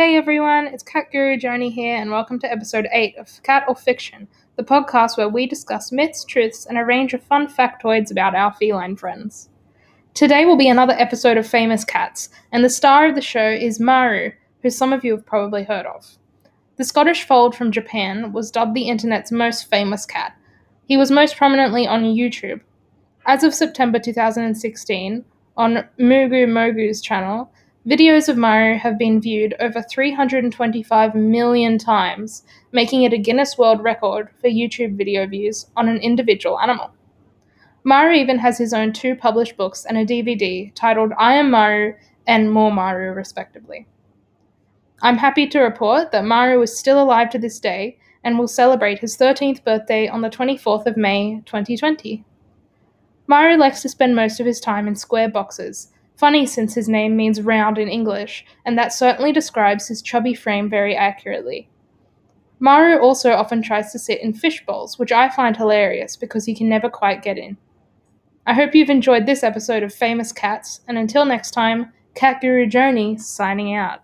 Hey everyone, it's Cat Guru Joni here and welcome to episode 8 of Cat or Fiction, the podcast where we discuss myths, truths, and a range of fun factoids about our feline friends. Today will be another episode of Famous Cats, and the star of the show is Maru, who some of you have probably heard of. The Scottish fold from Japan was dubbed the internet's most famous cat. He was most prominently on YouTube. As of September 2016, on Mugu Mugu's channel, videos of Maru have been viewed over 325 million times, making it a Guinness World Record for YouTube video views on an individual animal. Maru even has his own 2 published books and a DVD titled I Am Maru and More Maru, respectively. I'm happy to report that Maru is still alive to this day and will celebrate his 13th birthday on the 24th of May 2020. Maru likes to spend most of his time in square boxes, funny since his name means round in English, and that certainly describes his chubby frame very accurately. Maru also often tries to sit in fish bowls, which I find hilarious because he can never quite get in. I hope you've enjoyed this episode of Famous Cats, and until next time, Cat Guru Joni signing out.